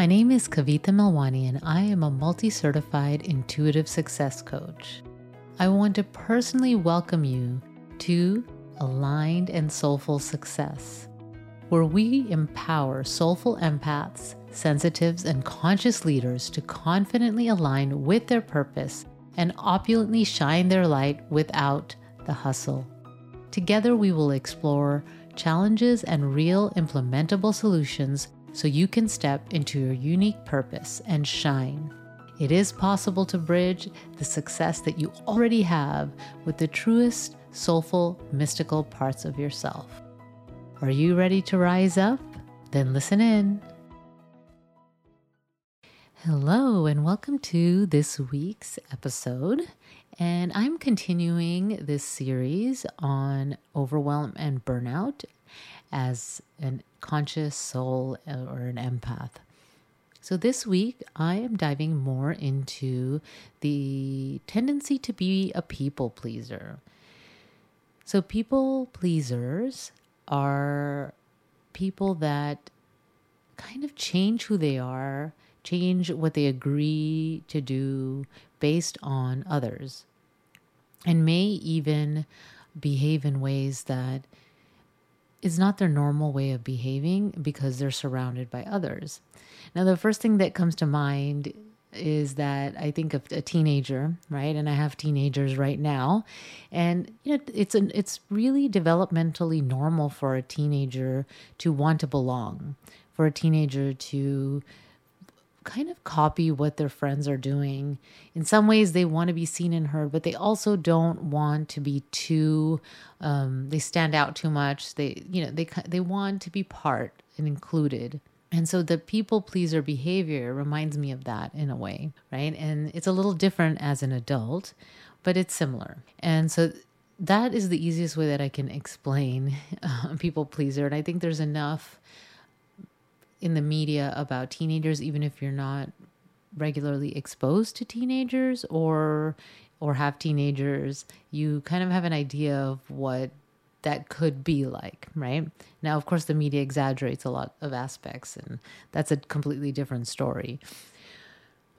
My name is Kavita Melwani, and I am a multi-certified intuitive success coach. I want to personally welcome you to Aligned and Soulful Success, where we empower soulful empaths, sensitives, and conscious leaders to confidently align with their purpose and opulently shine their light without the hustle. Together, we will explore challenges and real implementable solutions so you can step into your unique purpose and shine. It is possible to bridge the success that you already have with the truest, soulful, mystical parts of yourself. Are you ready to rise up? Then listen in. Hello, and welcome to this week's episode. And I'm continuing this series on overwhelm and burnout as a conscious soul or an empath. So this week, I am diving more into the tendency to be a people pleaser. So people pleasers are people that kind of change who they are, change what they agree to do based on others, and may even behave in ways that is not their normal way of behaving because they're surrounded by others. Now, the first thing that comes to mind is that I think of a teenager, right? And I have teenagers right now. And you know, it's really developmentally normal for a teenager to want to belong, for a teenager to kind of copy what their friends are doing. In some ways, they want to be seen and heard, but they also don't want to be too, they stand out too much. They want to be part and included. And so the people pleaser behavior reminds me of that in a way, right? And it's a little different as an adult, but it's similar. And so that is the easiest way that I can explain people pleaser. And I think there's enough in the media about teenagers, even if you're not regularly exposed to teenagers or have teenagers, you kind of have an idea of what that could be like, right? Now, of course, the media exaggerates a lot of aspects, and that's a completely different story.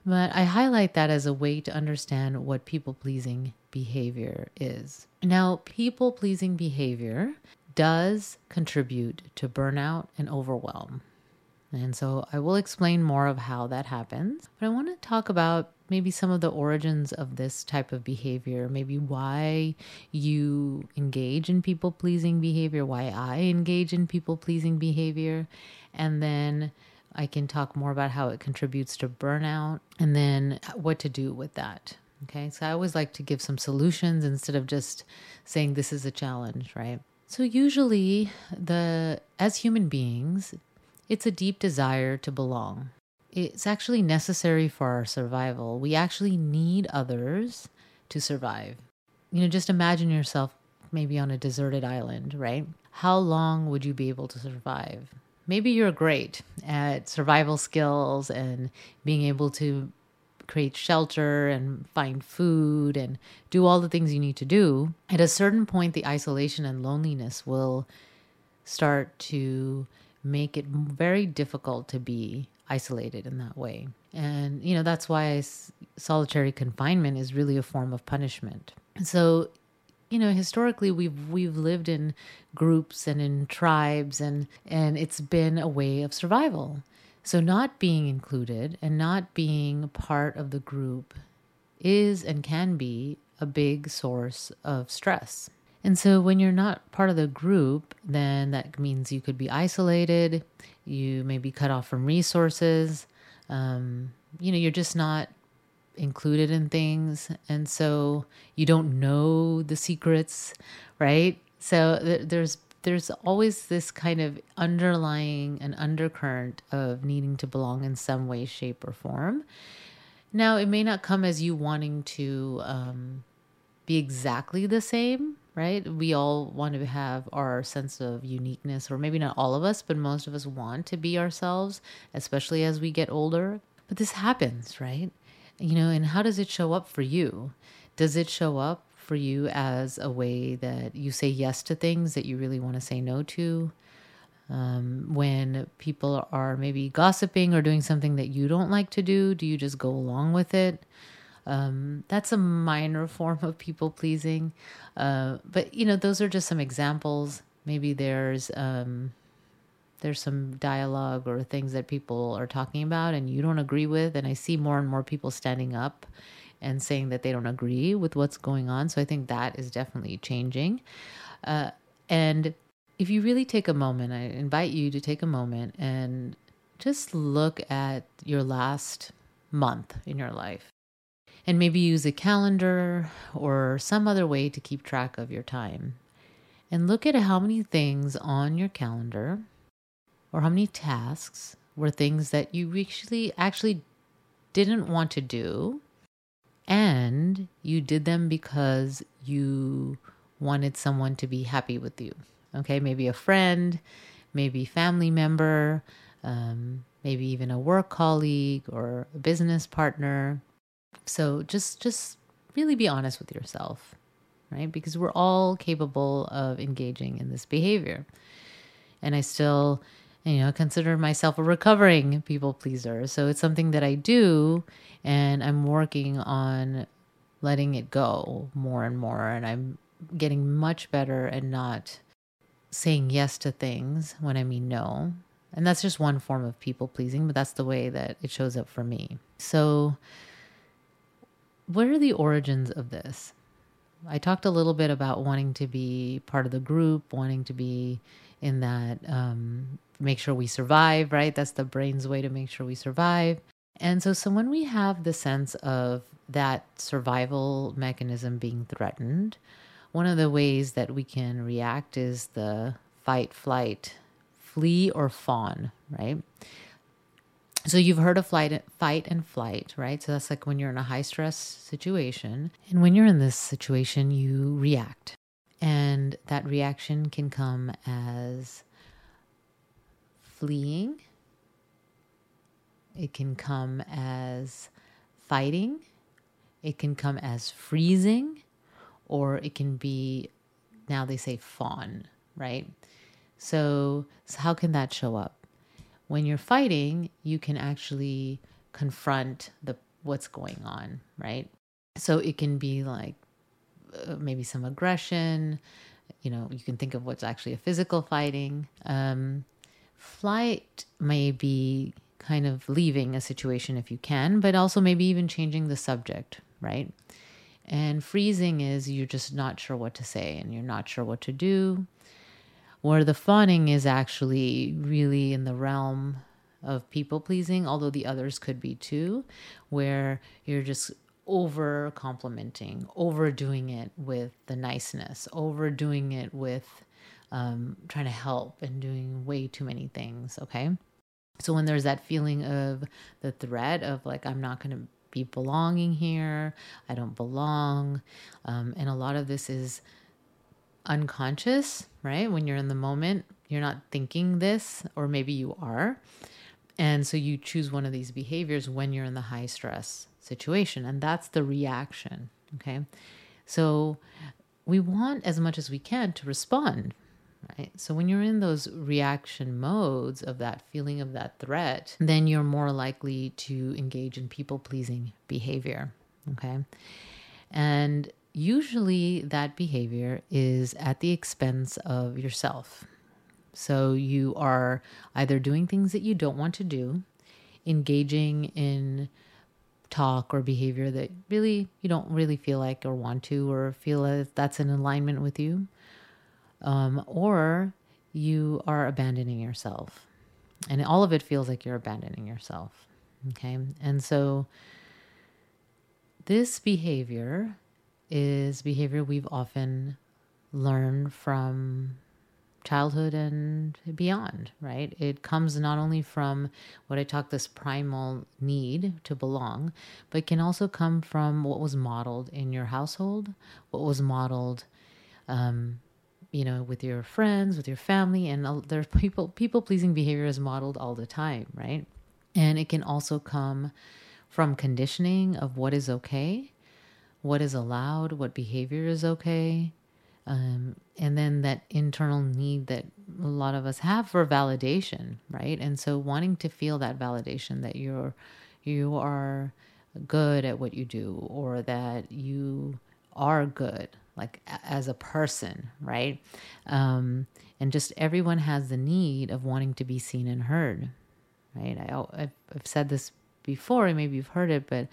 But I highlight that as a way to understand what people-pleasing behavior is. Now, people-pleasing behavior does contribute to burnout and overwhelm. And so I will explain more of how that happens. But I want to talk about maybe some of the origins of this type of behavior, maybe why you engage in people-pleasing behavior, why I engage in people-pleasing behavior. And then I can talk more about how it contributes to burnout and then what to do with that. Okay, so I always like to give some solutions instead of just saying this is a challenge, right? So usually as human beings, it's a deep desire to belong. It's actually necessary for our survival. We actually need others to survive. You know, just imagine yourself maybe on a deserted island, right? How long would you be able to survive? Maybe you're great at survival skills and being able to create shelter and find food and do all the things you need to do. At a certain point, the isolation and loneliness will start to make it very difficult to be isolated in that way. And, you know, that's why solitary confinement is really a form of punishment. So, you know, historically we've lived in groups and in tribes and it's been a way of survival. So not being included and not being part of the group is and can be a big source of stress. And so when you're not part of the group, then that means you could be isolated, you may be cut off from resources, you know, you're just not included in things. And so you don't know the secrets, right? So there's always this kind of underlying and undercurrent of needing to belong in some way, shape, or form. Now, it may not come as you wanting to be exactly the same, right? We all want to have our sense of uniqueness, or maybe not all of us, but most of us want to be ourselves, especially as we get older. But this happens, right? You know, and how does it show up for you? Does it show up for you as a way that you say yes to things that you really want to say no to? When people are maybe gossiping or doing something that you don't like to do, do you just go along with it? That's a minor form of people pleasing. But, you know, those are just some examples. Maybe there's some dialogue or things that people are talking about and you don't agree with. And I see more and more people standing up and saying that they don't agree with what's going on. So I think that is definitely changing. And if you really take a moment, I invite you to take a moment and just look at your last month in your life. And maybe use a calendar or some other way to keep track of your time. And look at how many things on your calendar or how many tasks were things that you actually didn't want to do, and you did them because you wanted someone to be happy with you. Okay, maybe a friend, maybe family member, maybe even a work colleague or a business partner. So just really be honest with yourself, right? Because we're all capable of engaging in this behavior. And I still, consider myself a recovering people pleaser. So it's something that I do, and I'm working on letting it go more and more. And I'm getting much better and not saying yes to things when I mean no. And that's just one form of people pleasing, but that's the way that it shows up for me. So what are the origins of this? I talked a little bit about wanting to be part of the group, wanting to be in that, make sure we survive, right? That's the brain's way to make sure we survive. And so when we have the sense of that survival mechanism being threatened, one of the ways that we can react is the fight, flight, flee, or fawn, right? So you've heard of fight and flight, right? So that's like when you're in a high-stress situation. And when you're in this situation, you react. And that reaction can come as fleeing. It can come as fighting. It can come as freezing. Or it can be, now they say fawn, right? So how can that show up? When you're fighting, you can actually confront what's going on, right? So it can be like maybe some aggression. You can think of what's actually a physical fighting. Flight may be kind of leaving a situation if you can, but also maybe even changing the subject, right? And freezing is you're just not sure what to say and you're not sure what to do. Where the fawning is actually really in the realm of people-pleasing, although the others could be too, where you're just over-complimenting, overdoing it with the niceness, overdoing it with trying to help and doing way too many things, okay? So when there's that feeling of the threat of like, I'm not going to be belonging here, I don't belong, and a lot of this is unconscious, right? When you're in the moment, you're not thinking this, or maybe you are. And so you choose one of these behaviors when you're in the high stress situation, and that's the reaction, okay? So we want as much as we can to respond, right? So when you're in those reaction modes of that feeling of that threat, then you're more likely to engage in people-pleasing behavior, okay? And usually that behavior is at the expense of yourself. So you are either doing things that you don't want to do, engaging in talk or behavior that really you don't really feel like or want to or feel as that's in alignment with you, or you are abandoning yourself. And all of it feels like you're abandoning yourself, okay? And so this behavior is behavior we've often learned from childhood and beyond, right? It comes not only from what I talk, this primal need to belong, but can also come from what was modeled in your household, what was modeled, with your friends, with your family, and there are people-pleasing behavior is modeled all the time, right? And it can also come from conditioning of what is okay, what is allowed, what behavior is okay, and then that internal need that a lot of us have for validation, right? And so wanting to feel that validation that you are good at what you do, or that you are good, like as a person, right? And just everyone has the need of wanting to be seen and heard, right? I've said this before, and maybe you've heard it, but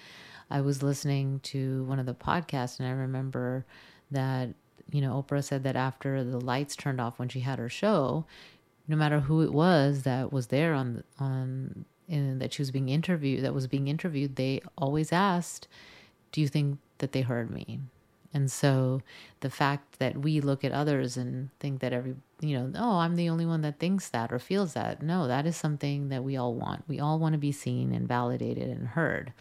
I was listening to one of the podcasts, and I remember that, you know, Oprah said that after the lights turned off when she had her show, no matter who it was that was there that was being interviewed, they always asked, do you think that they heard me? And so the fact that we look at others and think that I'm the only one that thinks that or feels that. No, that is something that we all want. We all want to be seen and validated and heard.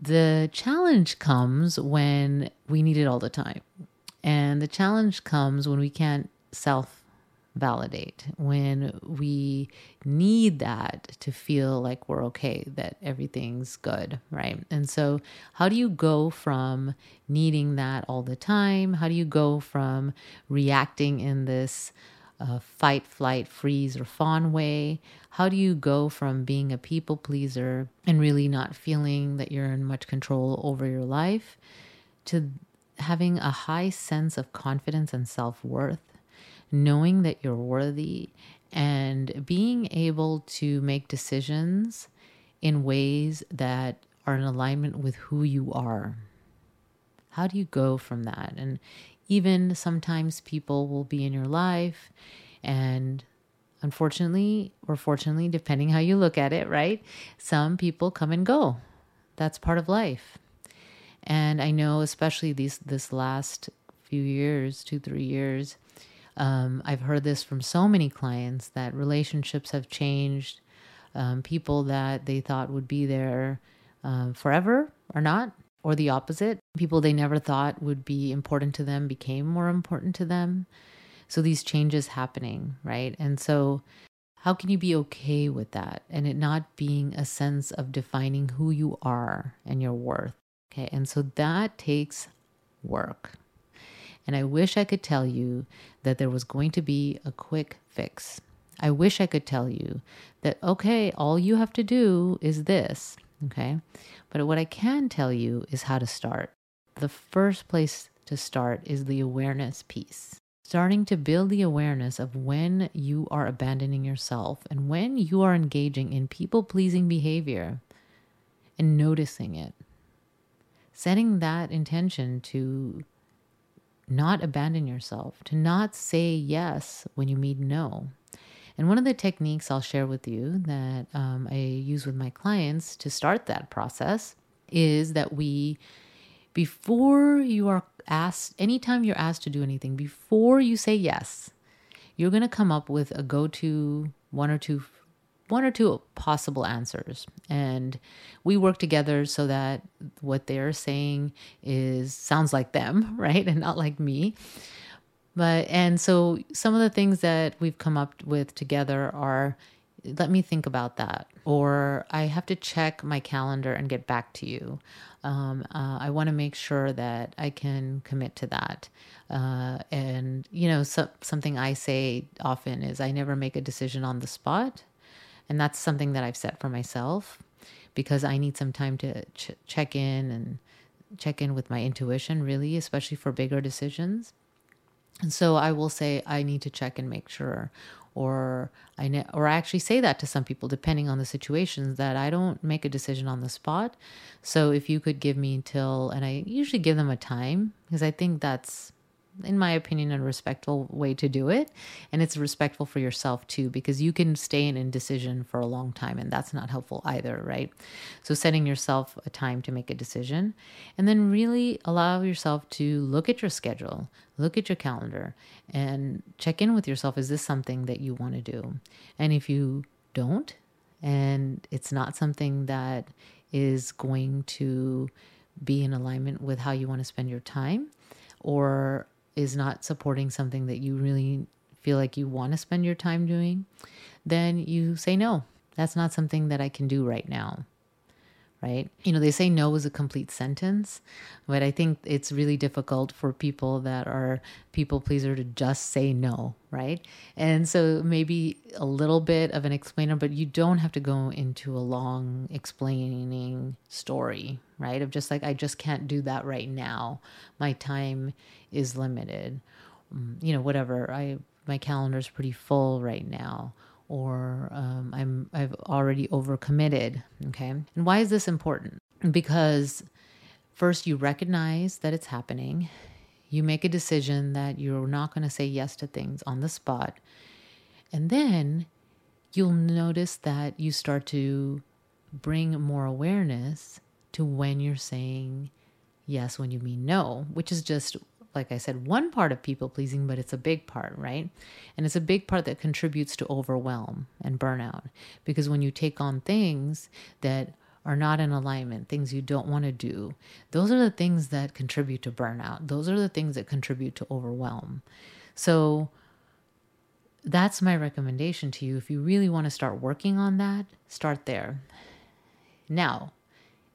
The challenge comes when we need it all the time. And the challenge comes when we can't self-validate, when we need that to feel like we're okay, that everything's good, right? And so how do you go from needing that all the time? How do you go from reacting in this fight, flight, freeze, or fawn way? How do you go from being a people pleaser and really not feeling that you're in much control over your life to having a high sense of confidence and self-worth, knowing that you're worthy, and being able to make decisions in ways that are in alignment with who you are? How do you go from that? And even sometimes people will be in your life, and unfortunately, or fortunately, depending how you look at it, right? Some people come and go. That's part of life. And I know, especially this last few years, 2-3 years, I've heard this from so many clients that relationships have changed. People that they thought would be there forever are not. Or the opposite, people they never thought would be important to them became more important to them. So these changes happening, right? And so how can you be okay with that and it not being a sense of defining who you are and your worth? Okay, and so that takes work. And I wish I could tell you that there was going to be a quick fix. I wish I could tell you that, okay, all you have to do is this. Okay. But what I can tell you is how to start. The first place to start is the awareness piece. Starting to build the awareness of when you are abandoning yourself and when you are engaging in people-pleasing behavior and noticing it. Setting that intention to not abandon yourself, to not say yes when you mean no. And one of the techniques I'll share with you that I use with my clients to start that process is that anytime you're asked to do anything, before you say yes, you're going to come up with a go-to one or two possible answers. And we work together so that what they're saying sounds like them, right? And not like me. And so some of the things that we've come up with together are, let me think about that, or I have to check my calendar and get back to you. I want to make sure that I can commit to that. Something I say often is I never make a decision on the spot. And that's something that I've set for myself because I need some time to check in with my intuition, really, especially for bigger decisions. And so I will say, I need to check and make sure, or I actually say that to some people, depending on the situations, that I don't make a decision on the spot. So if you could give me until, and I usually give them a time, because I think that's, in my opinion, a respectful way to do it. And it's respectful for yourself too, because you can stay in indecision for a long time and that's not helpful either, right? So setting yourself a time to make a decision, and then really allow yourself to look at your schedule, look at your calendar, and check in with yourself. Is this something that you want to do? And if you don't, and it's not something that is going to be in alignment with how you want to spend your time, or is not supporting something that you really feel like you want to spend your time doing, then you say, no, that's not something that I can do right now. right? You know, they say no is a complete sentence, but I think it's really difficult for people that are people pleaser to just say no, right? And so maybe a little bit of an explainer, but you don't have to go into a long explaining story, right? Of just like, I just can't do that right now. My time is limited. You know, whatever. My calendar's pretty full right now. Or I've already overcommitted, okay? And why is this important? Because first you recognize that it's happening. You make a decision that you're not going to say yes to things on the spot. And then you'll notice that you start to bring more awareness to when you're saying yes, when you mean no, which is just, like I said, one part of people pleasing, but it's a big part, right? And it's a big part that contributes to overwhelm and burnout, because when you take on things that are not in alignment, things you don't want to do, those are the things that contribute to burnout. Those are the things that contribute to overwhelm. So that's my recommendation to you. If you really want to start working on that, start there. Now,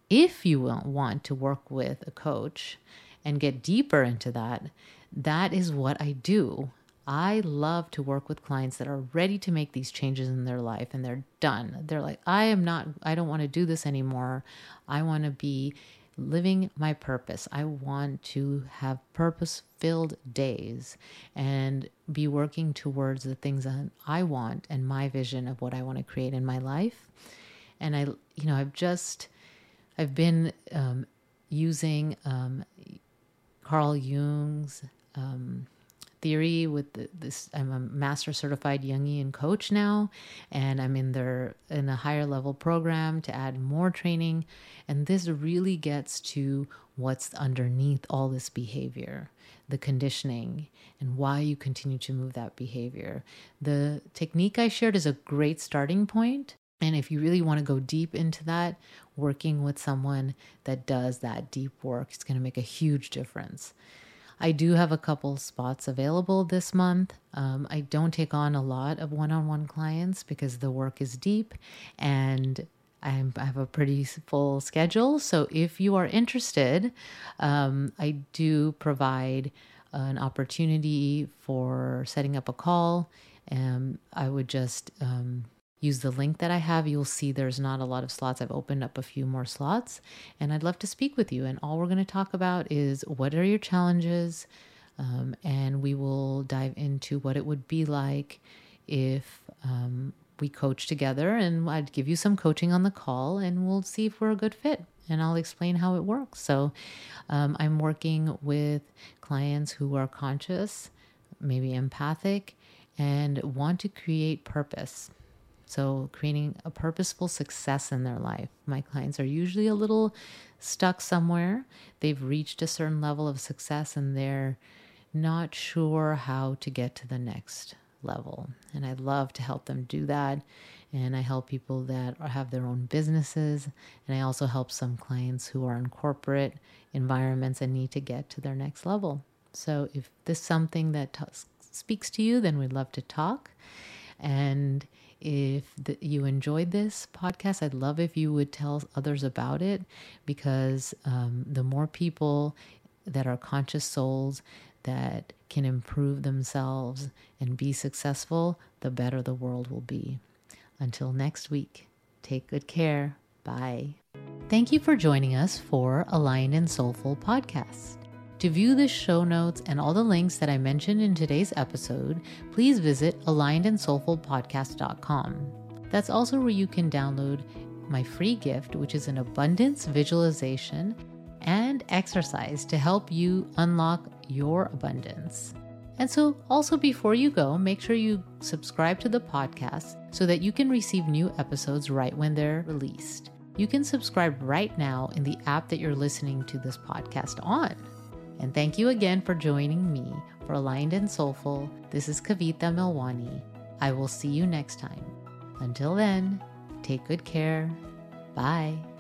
if you want to work with a coach and get deeper into that, that is what I do. I love to work with clients that are ready to make these changes in their life and they're done. They're like, I don't want to do this anymore. I want to be living my purpose. I want to have purpose-filled days and be working towards the things that I want and my vision of what I want to create in my life. And I've been using Carl Jung's theory with this. I'm a master certified Jungian coach now, and I'm in a higher level program to add more training. And this really gets to what's underneath all this behavior, the conditioning, and why you continue to move that behavior. The technique I shared is a great starting point. And if you really want to go deep into that, working with someone that does that deep work is going to make a huge difference. I do have a couple spots available this month. I don't take on a lot of one-on-one clients because the work is deep and I have a pretty full schedule. So if you are interested, I do provide an opportunity for setting up a call. And I would just... use the link that I have. You'll see there's not a lot of slots. I've opened up a few more slots and I'd love to speak with you. And all we're going to talk about is what are your challenges? And we will dive into what it would be like if we coach together, and I'd give you some coaching on the call and we'll see if we're a good fit and I'll explain how it works. So I'm working with clients who are conscious, maybe empathic, and want to create purpose. So creating a purposeful success in their life. My clients are usually a little stuck somewhere. They've reached a certain level of success and they're not sure how to get to the next level. And I love to help them do that. And I help people that have their own businesses. And I also help some clients who are in corporate environments and need to get to their next level. So if this is something that speaks to you, then we'd love to talk. And if you enjoyed this podcast, I'd love if you would tell others about it, because the more people that are conscious souls that can improve themselves and be successful, the better the world will be. Until next week, take good care. Bye. Thank you for joining us for Aligned and Soulful Podcast. To view the show notes and all the links that I mentioned in today's episode, please visit AlignedAndSoulfulPodcast.com. That's also where you can download my free gift, which is an abundance visualization and exercise to help you unlock your abundance. And so also before you go, make sure you subscribe to the podcast so that you can receive new episodes right when they're released. You can subscribe right now in the app that you're listening to this podcast on. And thank you again for joining me for Aligned and Soulful. This is Kavita Melwani. I will see you next time. Until then, take good care. Bye.